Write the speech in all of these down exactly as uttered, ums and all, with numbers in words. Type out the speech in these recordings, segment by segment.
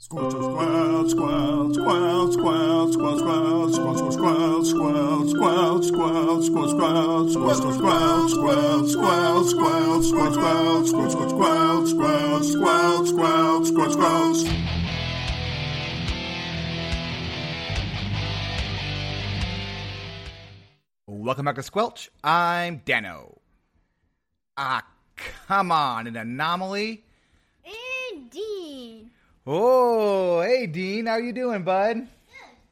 Squelch, squelch, squelch, squelch, squelch, squelch, squelch, squelch, squelch, squelch, squelch, squelch, squelch, squelch, squelch, squelch, squelch, squelch, squelch, squelch, squelch, squelch, squelch. Welcome back to Squelch. I'm Dano. Ah, come on, an anomaly. And Dean. Oh, hey, Dean. How you doing, bud? Good.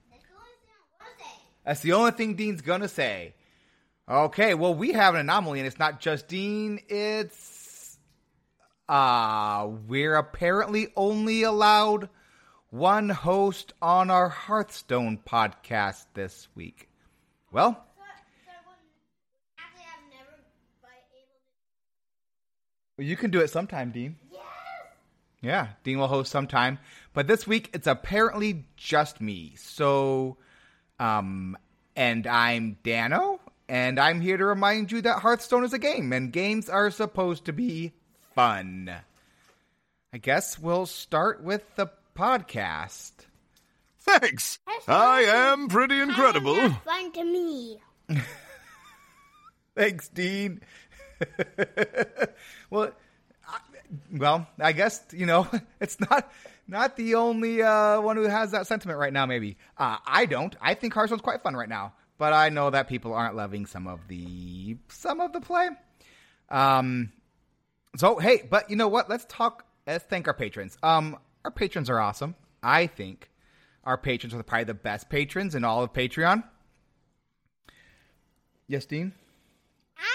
That's the only thing I'm going to say. That's the only thing Dean's going to say. Okay, well, we have an anomaly, and it's not just Dean. It's... Uh, we're apparently only allowed one host on our Hearthstone podcast this week. Well... Well, you can do it sometime, Dean. Yes! Yeah, Dean will host sometime. But this week, it's apparently just me. So, um, and I'm Dano, and I'm here to remind you that Hearthstone is a game, and games are supposed to be fun. I guess we'll start with the podcast. Thanks! I am pretty incredible. Have fun to me. Thanks, Dean. Well, I, well, I guess, you know, it's not not the only uh, one who has that sentiment right now, maybe. Uh, I don't. I think Hearthstone's quite fun right now. But I know that people aren't loving some of the some of the play. Um, so, hey, but you know what? Let's talk. Let's thank our patrons. Um, our patrons are awesome. I think our patrons are probably the best patrons in all of Patreon. Yes, Dean?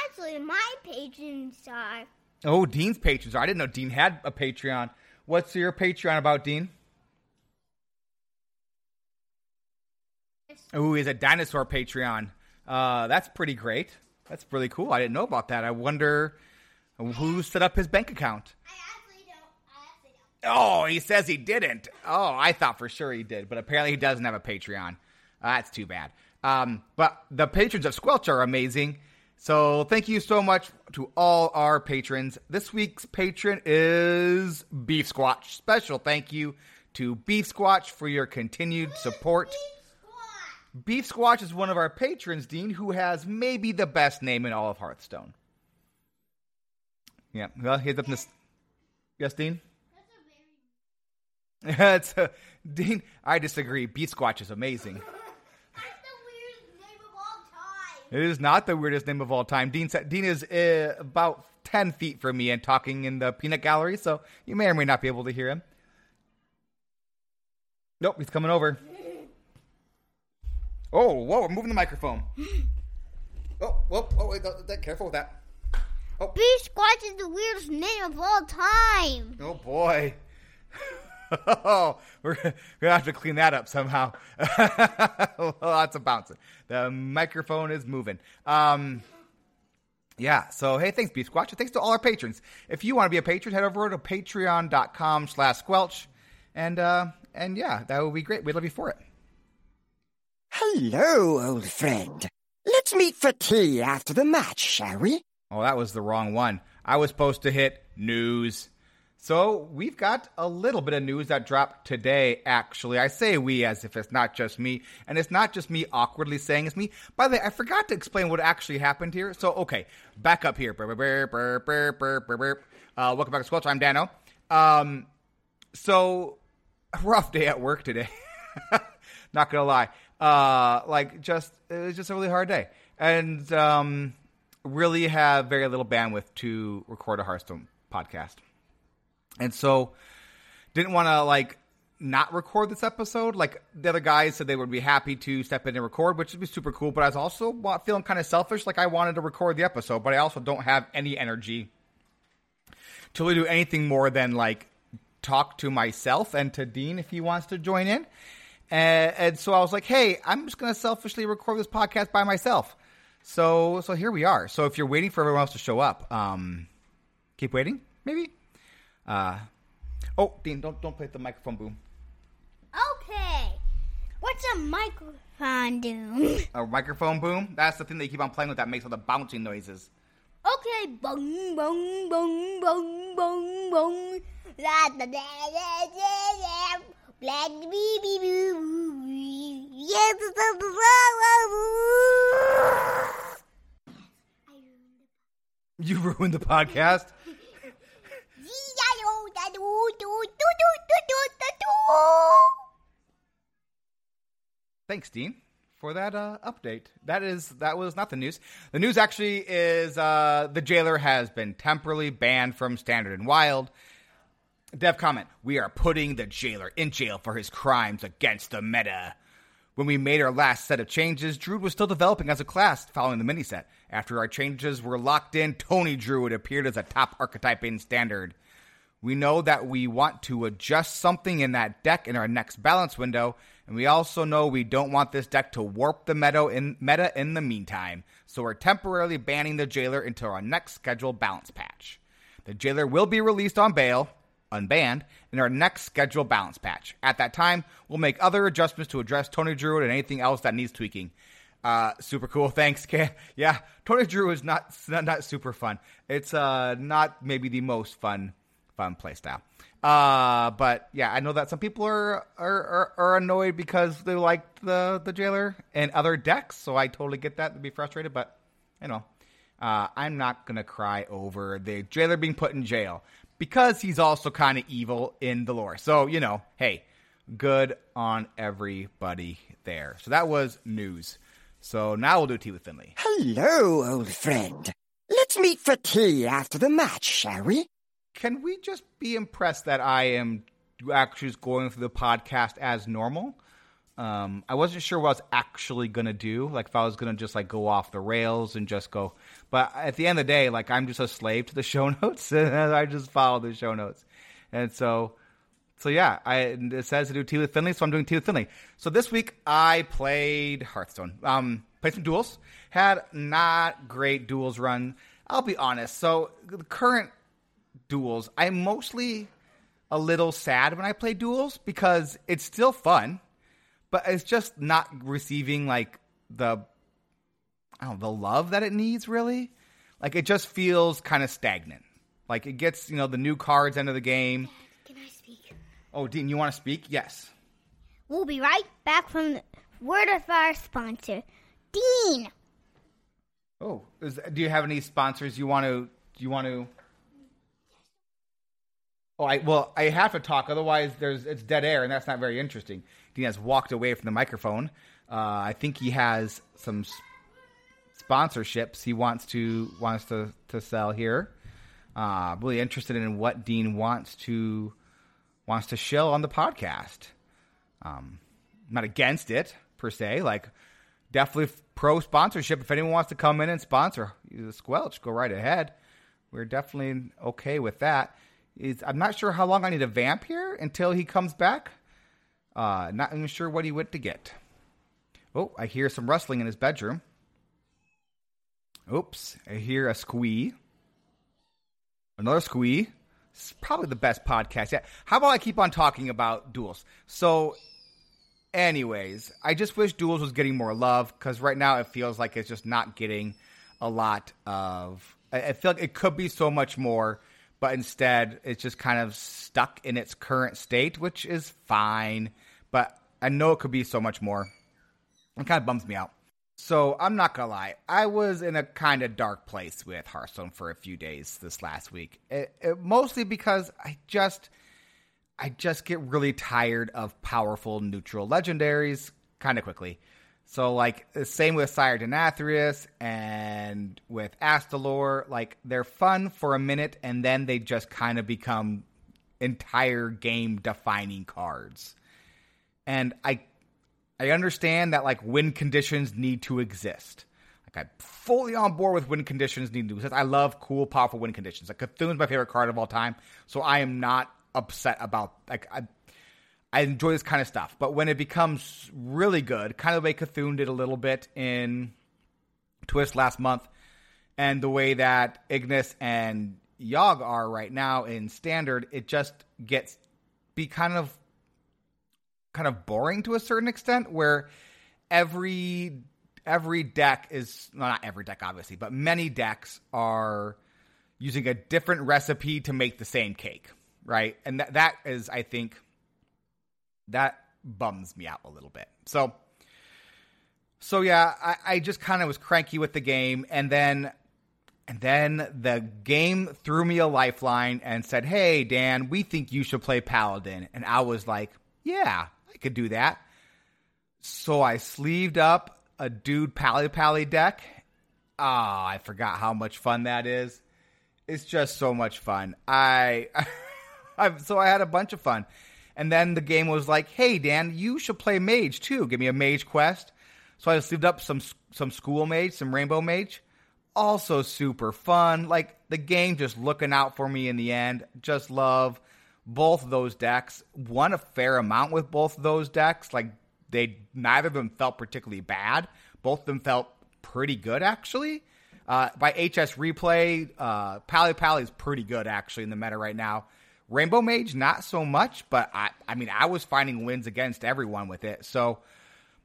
Actually, my patrons are. Oh, Dean's patrons are. I didn't know Dean had a Patreon. What's your Patreon about, Dean? Oh, he has a dinosaur Patreon. Uh, that's pretty great. That's really cool. I didn't know about that. I wonder who set up his bank account. I actually don't. I actually don't. Oh, he says he didn't. Oh, I thought for sure he did, but apparently he doesn't have a Patreon. Uh, that's too bad. Um, but the patrons of Squelch are amazing. So thank you so much to all our patrons. This week's patron is Beef Squatch. Special thank you to Beef Squatch for your continued support. Beef Squatch? Beef Squatch is one of our patrons, Dean, who has maybe the best name in all of Hearthstone. Yeah, well, he's up in this. Yes, Dean? That's a very... That's a... Dean, I disagree. Beef Squatch is amazing. It is not the weirdest name of all time. Dean Dean is uh, about ten feet from me and talking in the peanut gallery, so you may or may not be able to hear him. Nope, he's coming over. Oh, whoa, I'm moving the microphone. Oh, whoa, whoa, wait, careful with that. Oh. Beef Squatch is the weirdest name of all time. Oh, boy. Oh, we're, we're going to have to clean that up somehow. Lots of bouncing. The microphone is moving. Um, yeah, so hey, thanks, Beef Squatch. Thanks to all our patrons. If you want to be a patron, head over to patreon.com slash squelch. And, uh, and yeah, that would be great. We'd love you for it. Hello, old friend. Let's meet for tea after the match, shall we? Oh, that was the wrong one. I was supposed to hit news. So we've got a little bit of news that dropped today, actually. I say we as if it's not just me, and it's not just me awkwardly saying it's me. By the way, I forgot to explain what actually happened here. So, okay, back up here. Burp, burp, burp, burp, burp, burp. Uh, welcome back to Squelch. I'm Dano. Um, so, a rough day at work today. Not going to lie. Uh, like, just it was just a really hard day. And um, really have very little bandwidth to record a Hearthstone podcast. And so didn't want to, like, not record this episode. Like, the other guys said they would be happy to step in and record, which would be super cool. But I was also feeling kind of selfish. Like, I wanted to record the episode, but I also don't have any energy to really do anything more than, like, talk to myself and to Dean if he wants to join in. And, and so I was like, hey, I'm just going to selfishly record this podcast by myself. So so here we are. So if you're waiting for everyone else to show up, um, keep waiting, maybe. Uh, oh, Dean, don't don't play with the microphone boom. Okay. What's a microphone boom? A microphone boom? That's the thing that you keep on playing with that makes all the bouncing noises. Okay. Boom, boom, boom, boom, boom, boom. You ruined the podcast. Thanks, Dean, for that uh, update. That is that was not the news. The news actually is uh, the Jailer has been temporarily banned from Standard and Wild. Dev comment, we are putting the Jailer in jail for his crimes against the meta. When we made our last set of changes, Druid was still developing as a class following the mini-set. After our changes were locked in, Tony Druid appeared as a top archetype in Standard. We know that we want to adjust something in that deck in our next balance window, and we also know we don't want this deck to warp the meta in, meta in the meantime, so we're temporarily banning the Jailer until our next scheduled balance patch. The Jailer will be released on bail, unbanned, in our next scheduled balance patch. At that time, we'll make other adjustments to address Tony Druid and anything else that needs tweaking. Uh, super cool. Thanks, Kay. Yeah, Tony Druid is not, not not super fun. It's uh not maybe the most fun fun playstyle. Uh, but yeah, I know that some people are are, are, are annoyed because they like the, the Jailer and other decks, so I totally get that. They'd be frustrated, but you know, uh, I'm not going to cry over the Jailer being put in jail, because he's also kind of evil in the lore. So, you know, hey, good on everybody there. So that was news. So now we'll do tea with Finley. Hello, old friend. Let's meet for tea after the match, shall we? Can we just be impressed that I am actually going through the podcast as normal? Um, I wasn't sure what I was actually going to do. Like, if I was going to just, like, go off the rails and just go. But at the end of the day, like, I'm just a slave to the show notes. And I just follow the show notes. And so, so yeah, I, it says to do Tea with Finley, so I'm doing Tea with Finley. So this week, I played Hearthstone. Um, played some duels. Had not great duels run. I'll be honest. So the current duels, I'm mostly a little sad when I play duels because it's still fun. But it's just not receiving, like, the, I don't know, the love that it needs, really. Like, it just feels kind of stagnant. Like, it gets, you know, the new cards end of the game. Can I speak? Oh, Dean, you want to speak? Yes. We'll be right back from the word of our sponsor, Dean. Oh, is, do you have any sponsors you want to, do you want to? Oh, I, well, I have to talk, otherwise there's it's dead air, and that's not very interesting. Dean has walked away from the microphone. Uh, I think he has some sp- sponsorships he wants to wants to, to sell here. Uh, really interested in what Dean wants to wants to show on the podcast. Um, not against it per se. Like, definitely pro sponsorship. If anyone wants to come in and sponsor the Squelch, go right ahead. We're definitely okay with that. Is I'm not sure how long I need to vamp here until he comes back. Uh, not even sure what he went to get. Oh, I hear some rustling in his bedroom. Oops, I hear a squee. Another squee. It's probably the best podcast yet. How about I keep on talking about Duels? So, anyways, I just wish Duels was getting more love, because right now it feels like it's just not getting a lot of... I, I feel like it could be so much more, but instead, it's just kind of stuck in its current state, which is fine. But I know it could be so much more. It kind of bums me out. So I'm not going to lie. I was in a kind of dark place with Hearthstone for a few days this last week. It, it, mostly because I just I just get really tired of powerful neutral legendaries kind of quickly. So, like, the same with Sire Denathrius and with Astalor. Like, they're fun for a minute, and then they just kind of become entire game-defining cards. And I I understand that, like, win conditions need to exist. Like, I'm fully on board with win conditions need to exist. I love cool, powerful win conditions. Like, C'Thun's my favorite card of all time, so I am not upset about... like. I, I enjoy this kind of stuff, but when it becomes really good, kind of the way C'Thun did a little bit in Twist last month, and the way that Ignis and Yogg are right now in Standard, it just gets be kind of kind of boring to a certain extent, where every every deck is well, not every deck obviously, but many decks are using a different recipe to make the same cake, right? And th- that is, I think, that bums me out a little bit. So, so yeah, I, I just kind of was cranky with the game, and then, and then the game threw me a lifeline and said, "Hey, Dan, we think you should play Paladin." And I was like, "Yeah, I could do that." So I sleeved up a dude Pally Pally deck. Ah, oh, I forgot how much fun that is. It's just so much fun. I, I, so I had a bunch of fun. And then the game was like, "Hey, Dan, you should play Mage, too. Give me a Mage quest." So I sleeved up some some School Mage, some Rainbow Mage. Also super fun. Like, the game just looking out for me in the end. Just love both those decks. Won a fair amount with both of those decks. Like, they neither of them felt particularly bad. Both of them felt pretty good, actually. Uh, by H S Replay, uh, Pally Pally is pretty good, actually, in the meta right now. Rainbow Mage, not so much, but I I mean, I was finding wins against everyone with it. So,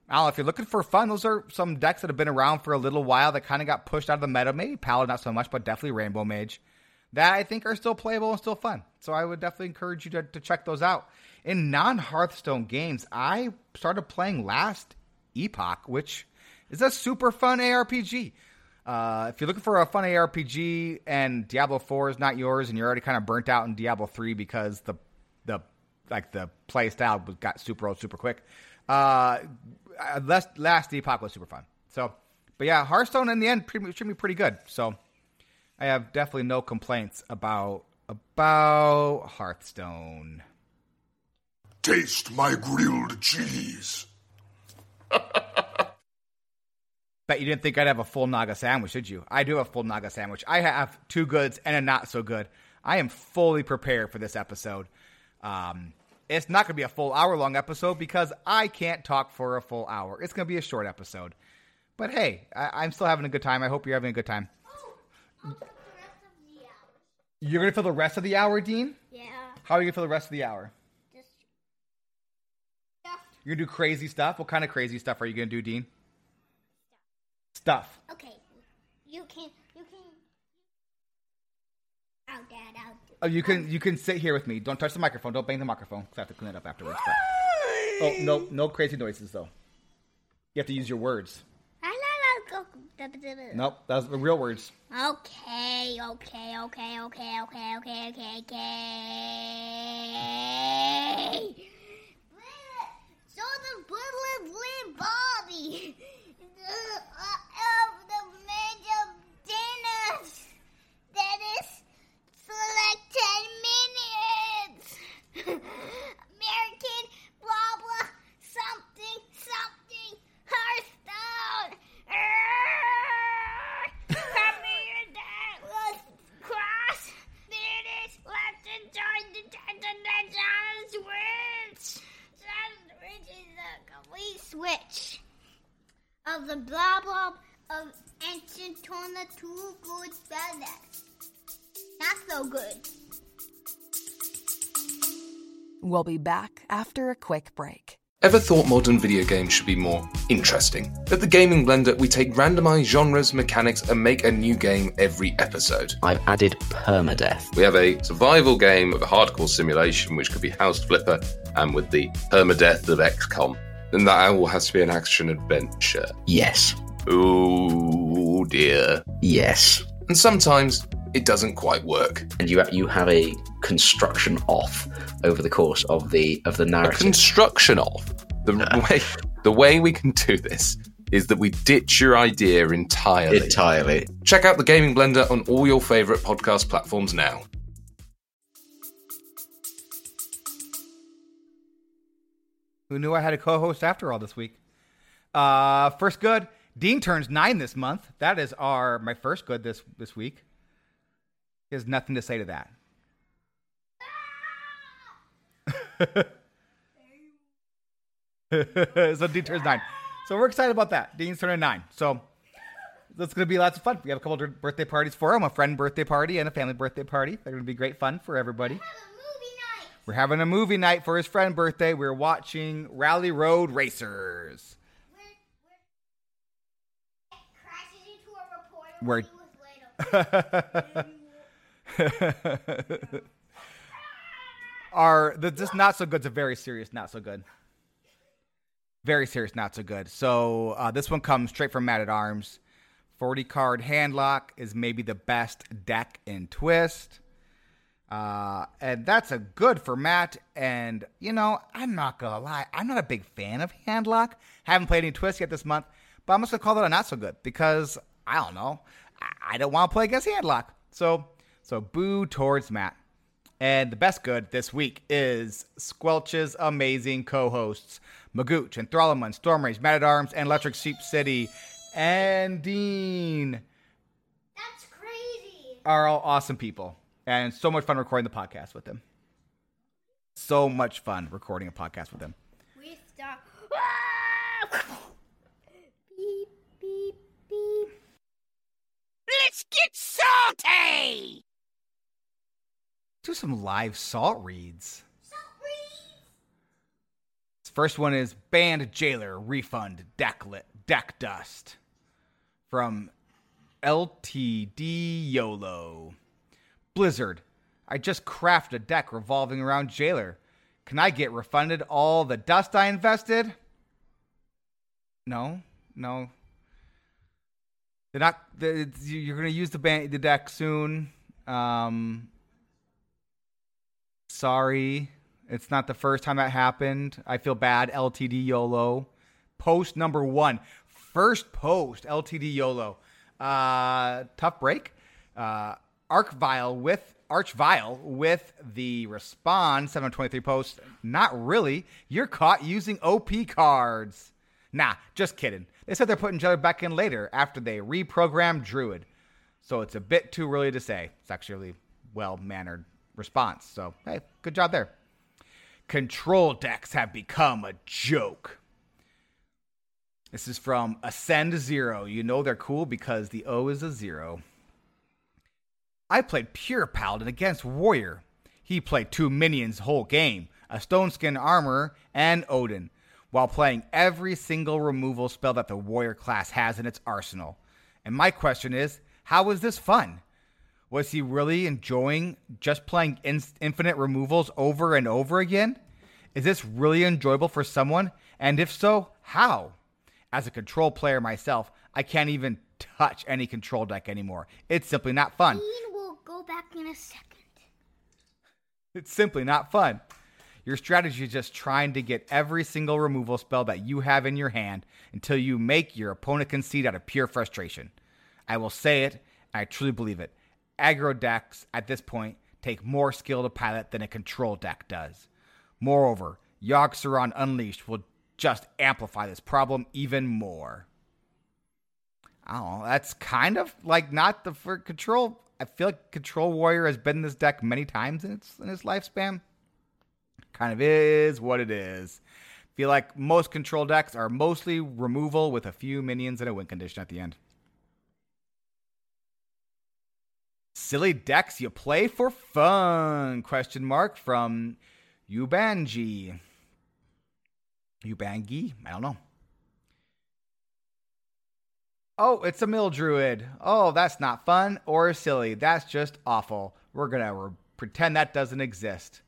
I don't know, if you're looking for fun, those are some decks that have been around for a little while that kind of got pushed out of the meta. Maybe Paladin not so much, but definitely Rainbow Mage, that I think are still playable and still fun. So, I would definitely encourage you to, to check those out. In non-Hearthstone games, I started playing Last Epoch, which is a super fun A R P G. Uh, if you're looking for a fun A R P G and Diablo four is not yours, and you're already kind of burnt out in Diablo three because the the like the play style got super old super quick. Uh, last Last Epoch was super fun. So, but yeah, Hearthstone in the end pretty, should be pretty good. So, I have definitely no complaints about about Hearthstone. Taste my grilled cheese. Bet you didn't think I'd have a full Naga sandwich, did you? I do have a full Naga sandwich. I have two goods and a not so good. I am fully prepared for this episode. Um, it's not going to be a full hour-long episode because I can't talk for a full hour. It's going to be a short episode. But hey, I- I'm still having a good time. I hope you're having a good time. Oh, I'll fill the rest of the hour. You're going to fill the rest of the hour, Dean? Yeah. How are you going to fill the rest of the hour? Just stuff. You're going to do crazy stuff? What kind of crazy stuff are you going to do, Dean? Stuff. Okay, you can you can. Oh, Dad, I'll do. Oh, you can you can sit here with me. Don't touch the microphone. Don't bang the microphone. Cause I have to clean it up afterwards. But... Oh no, no crazy noises though. You have to use your words. Nope, that's the real words. Okay, okay, okay, okay, okay, okay, okay, okay. So the bloodless limb body. Uh, of the mage of Dano that is selected minions. American blah blah something something Hearthstone. Premier that was cross minutes left to join the John Switch. John Switch is a complete switch. Of the blah blah of ancient Tona two good brothers. Not so good. We'll be back after a quick break. Ever thought modern video games should be more interesting? At the Gaming Blender, we take randomized genres, mechanics, and make a new game every episode. I've added permadeath. We have a survival game of hardcore simulation, which could be House Flipper, and with the permadeath of X COM. And that all has to be an action adventure. Yes. Oh dear. Yes. And sometimes it doesn't quite work. And you have, you have a construction off over the course of the of the narrative. A construction off. The way the way we can do this is that we ditch your idea entirely. Entirely. Check out the Gaming Blender on all your favourite podcast platforms now. Who knew I had a co-host after all this week? Uh, first good. Dean turns nine this month. That is our my first good this, this week. He has nothing to say to that. So Dean turns nine. So we're excited about that. Dean's turning nine. So that's going to be lots of fun. We have a couple of birthday parties for him. A friend birthday party and a family birthday party. They're going to be great fun for everybody. We're having a movie night for his friend's birthday. We're watching Rally Road Racers. We're, we're crashes into a reporter. We're... are the, this not so good's a very serious not so good. Very serious not so good. So uh, this one comes straight from Matt at Arms. forty card Handlock is maybe the best deck in Twist. Uh, and that's a good for Matt. And, you know, I'm not going to lie. I'm not a big fan of Handlock. Haven't played any Twist yet this month. But I'm just going to call that a not so good because, I don't know, I, I don't want to play against Handlock. So, so boo towards Matt. And the best good this week is Squelch's amazing co-hosts, Magooch and Thrallamun, Stormrage, Matt at Arms, and Electric Sheep City, and Dean. That's crazy. Are all awesome people. And so much fun recording the podcast with them. So much fun recording a podcast with them. We stop. Beep, beep, beep. Let's get salty! Do some live salt reads. Salt reads. This first one is Banned Jailer Refund Deck, lit, deck Dust from L T D YOLO. Blizzard, I just crafted a deck revolving around Jailer. Can I get refunded all the dust I invested? No, no. They're not. They're, you're going to use the, ban- the deck soon. Um... Sorry, it's not the first time that happened. I feel bad. L T D YOLO. Post number one. First post, L T D YOLO. Uh, tough break. Uh, Archvile with, Archvile with the Respond seven twenty-three post. Not really. You're caught using O P cards. Nah, just kidding. They said they're putting each other back in later after they reprogrammed Druid. So it's a bit too early to say. It's actually really well-mannered response. So, hey, good job there. Control decks have become a joke. This is from Ascend Zero. You know they're cool because the O is a zero. I played Pure Paladin against Warrior. He played two minions whole game, a Stoneskin Armorer and Odin, while playing every single removal spell that the Warrior class has in its arsenal. And my question is, how was this fun? Was he really enjoying just playing in- infinite removals over and over again? Is this really enjoyable for someone? And if so, how? As a control player myself, I can't even touch any control deck anymore. It's simply not fun. Dean will go back in a second. It's simply not fun. Your strategy is just trying to get every single removal spell that you have in your hand until you make your opponent concede out of pure frustration. I will say it, and I truly believe it. Aggro decks, at this point, take more skill to pilot than a control deck does. Moreover, Yogg-Saron Unleashed will just amplify this problem even more. I don't know, that's kind of, like, not the for control. I feel like Control Warrior has been in this deck many times in its, in its lifespan. Kind of is what it is. I feel like most control decks are mostly removal with a few minions and a win condition at the end. Silly decks you play for fun, question mark, from Ubangi. Ubangi? I don't know. Oh, it's a mill druid. Oh, that's not fun or silly. That's just awful. We're going to re- pretend that doesn't exist.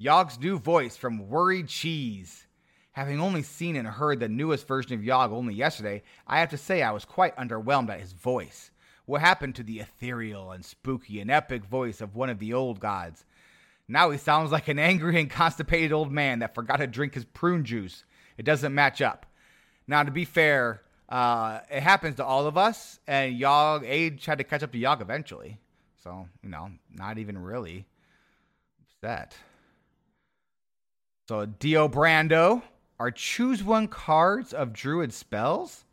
Yogg's new voice from Worried Cheese. Having only seen and heard the newest version of Yogg only yesterday, I have to say I was quite underwhelmed at his voice. What happened to the ethereal and spooky and epic voice of one of the old gods? Now he sounds like an angry and constipated old man that forgot to drink his prune juice. It doesn't match up. Now, to be fair, uh, it happens to all of us, and Yogg, age had to catch up to Yogg eventually. So, you know, not even really upset. So, Dio Brando, are choose one cards of Druid spells?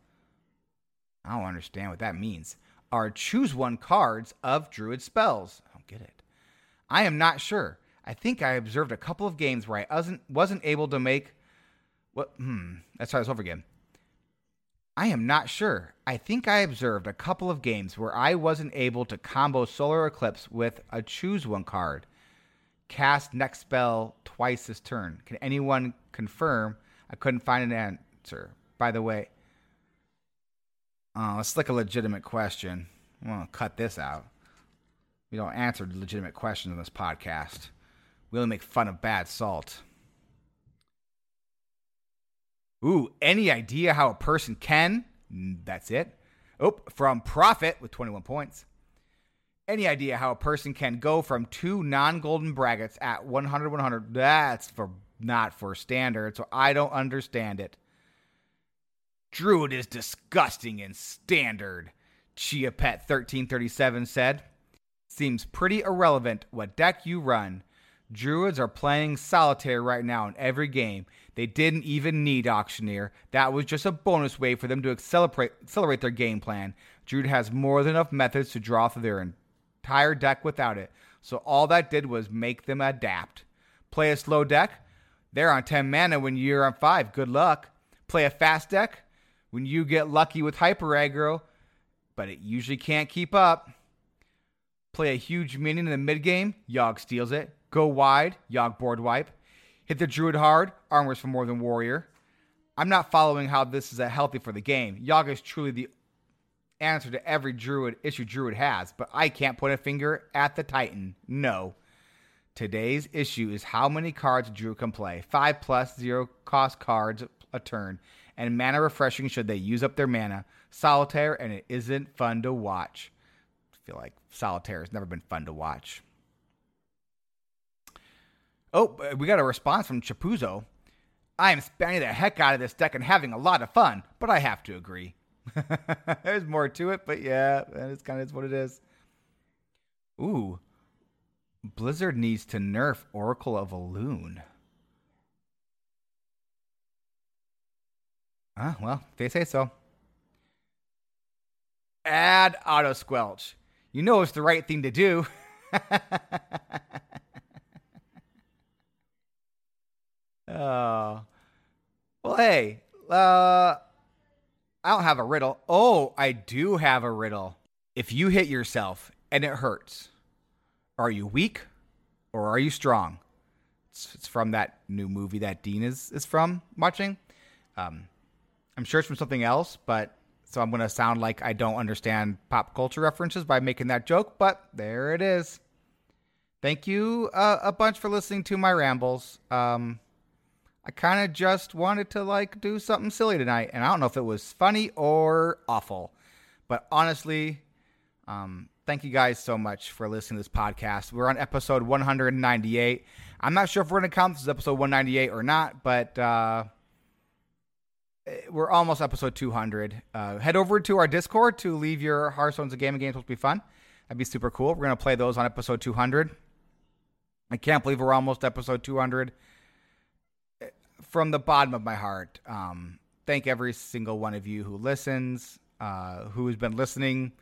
I don't understand what that means. Are choose one cards of Druid spells. I don't get it. I am not sure. I think I observed a couple of games where I wasn't, wasn't able to make... What? Hmm. Let's try this over again. I am not sure. I think I observed a couple of games where I wasn't able to combo Solar Eclipse with a choose one card. Cast next spell twice this turn. Can anyone confirm? I couldn't find an answer. By the way... Oh, it's like a legitimate question. I'm going to cut this out. We don't answer legitimate questions on this podcast. We only make fun of bad salt. Ooh, any idea how a person can? That's it. Oh, from Profit with twenty-one points. Any idea how a person can go from two non-golden brackets at one hundred one hundred? That's for not for standard, so I don't understand it. Druid is disgusting in standard, Chia Pet thirteen thirty-seven said. Seems pretty irrelevant what deck you run. Druids are playing solitaire right now in every game. They didn't even need Auctioneer. That was just a bonus way for them to accelerate, accelerate their game plan. Druid has more than enough methods to draw through their entire deck without it. So all that did was make them adapt. Play a slow deck. They're on ten mana when you're on five. Good luck. Play a fast deck. When you get lucky with hyper aggro. But it usually can't keep up. Play a huge minion in the mid game. Yogg steals it. Go wide, Yogg board wipe. Hit the druid hard, armors for more than warrior. I'm not following how this is a healthy for the game. Yogg is truly the answer to every druid issue druid has, but I can't point a finger at the titan. No. Today's issue is how many cards a druid can play. Five plus zero cost cards a turn, and mana refreshing should they use up their mana. Solitaire, and it isn't fun to watch. I feel like solitaire has never been fun to watch. Oh, we got a response from Chapuzo. I am spamming the heck out of this deck and having a lot of fun, but I have to agree. There's more to it, but yeah, it's kind of what it is. Ooh. Blizzard needs to nerf Oracle of Elune. Ah, well, they say so. Add Auto Squelch. You know it's the right thing to do. Oh, well, hey, uh, I don't have a riddle. Oh, I do have a riddle. If you hit yourself and it hurts, are you weak or are you strong? It's, it's from that new movie that Dean is, is from watching. Um, I'm sure it's from something else, but so I'm going to sound like I don't understand pop culture references by making that joke, but there it is. Thank you uh, a bunch for listening to my rambles. Um, I kind of just wanted to, like, do something silly tonight, and I don't know if it was funny or awful. But honestly, um, thank you guys so much for listening to this podcast. We're on episode one ninety-eight. I'm not sure if we're going to count this as episode one ninety-eight or not, but uh, we're almost episode two hundred. Uh, head over to our Discord to leave your Hearthstone's a Gaming Game. It's supposed to be fun. That'd be super cool. We're going to play those on episode two hundred. I can't believe we're almost episode two hundred. From the bottom of my heart, um, thank every single one of you who listens, uh, who has been listening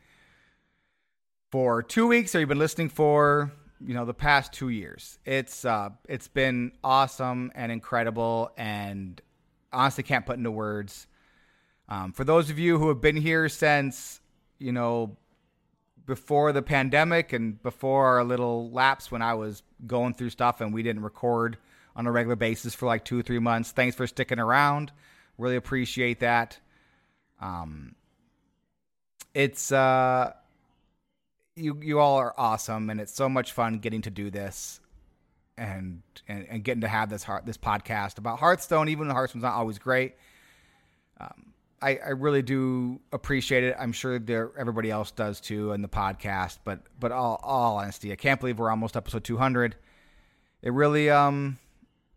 for two weeks, or you've been listening for, you know, the past two years. It's uh, it's been awesome and incredible, and honestly can't put into words. Um, for those of you who have been here since, you know, before the pandemic and before our little lapse when I was going through stuff and we didn't record on a regular basis for like two or three months. Thanks for sticking around. Really appreciate that. Um, it's, uh, you, you all are awesome, and it's so much fun getting to do this and, and, and getting to have this heart, this podcast about Hearthstone, even though Hearthstone's not always great. Um, I, I really do appreciate it. I'm sure there, everybody else does too in the podcast, but, but all, all honesty, I can't believe we're almost episode two hundred. It really, um,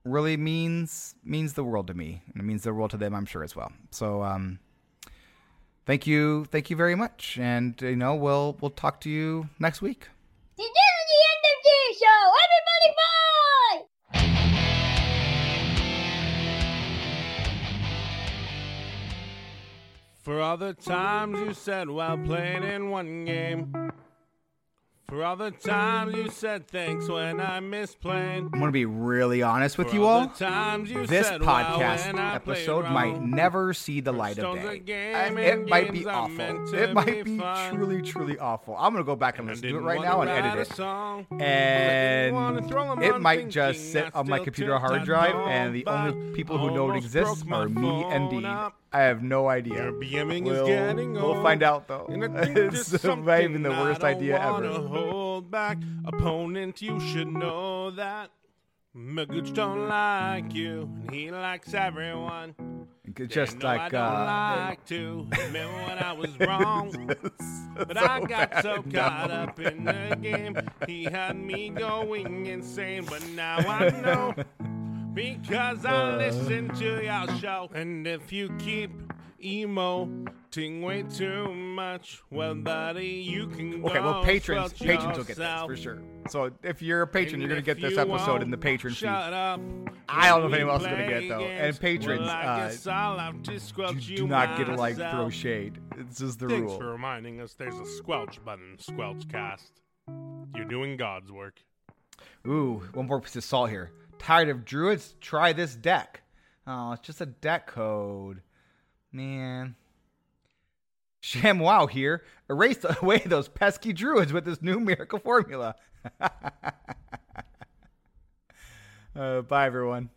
really means means the world to me, and it means the world to them, I'm sure, as well. So, um, thank you, thank you very much, and you know, we'll we'll talk to you next week. This is the end of the show. Everybody, bye. For all the times you said while playing in one game. For all the times you said thanks when I missed playing. I'm going to be really honest with you all. This podcast episode might never see the light of day. It might be awful. It might be truly, truly awful. I'm going to go back and listen to it right now and edit it. And it might just sit on my computer hard drive, and the only people who know it exists are me and Dean. I have no idea. We'll, we'll find out, though. It's maybe even the worst idea ever. Hold back, opponent, you should know that. Magooch don't like you, and he likes everyone. Just yeah, like no, I don't uh, like to admit when I was wrong, but so I got so caught now. up in the game. He had me going insane, but now I know because I listen to your show. And if you keep emoting way too much, well, buddy, you can. Okay, go well, patrons, patrons will get this for sure. So if you're a patron, and you're gonna get this episode in the patron feed. I don't know if anyone else is gonna get it, though. And patrons, well, uh, you do you not get to like throw shade. This is the Thanks rule. Thanks for reminding us. There's a Squelch button. Squelch cast. You're doing God's work. Ooh, one more piece of salt here. Tired of druids? Try this deck. Oh, it's just a deck code. Man. ShamWow here. Erase away those pesky druids with this new miracle formula. uh, bye, everyone.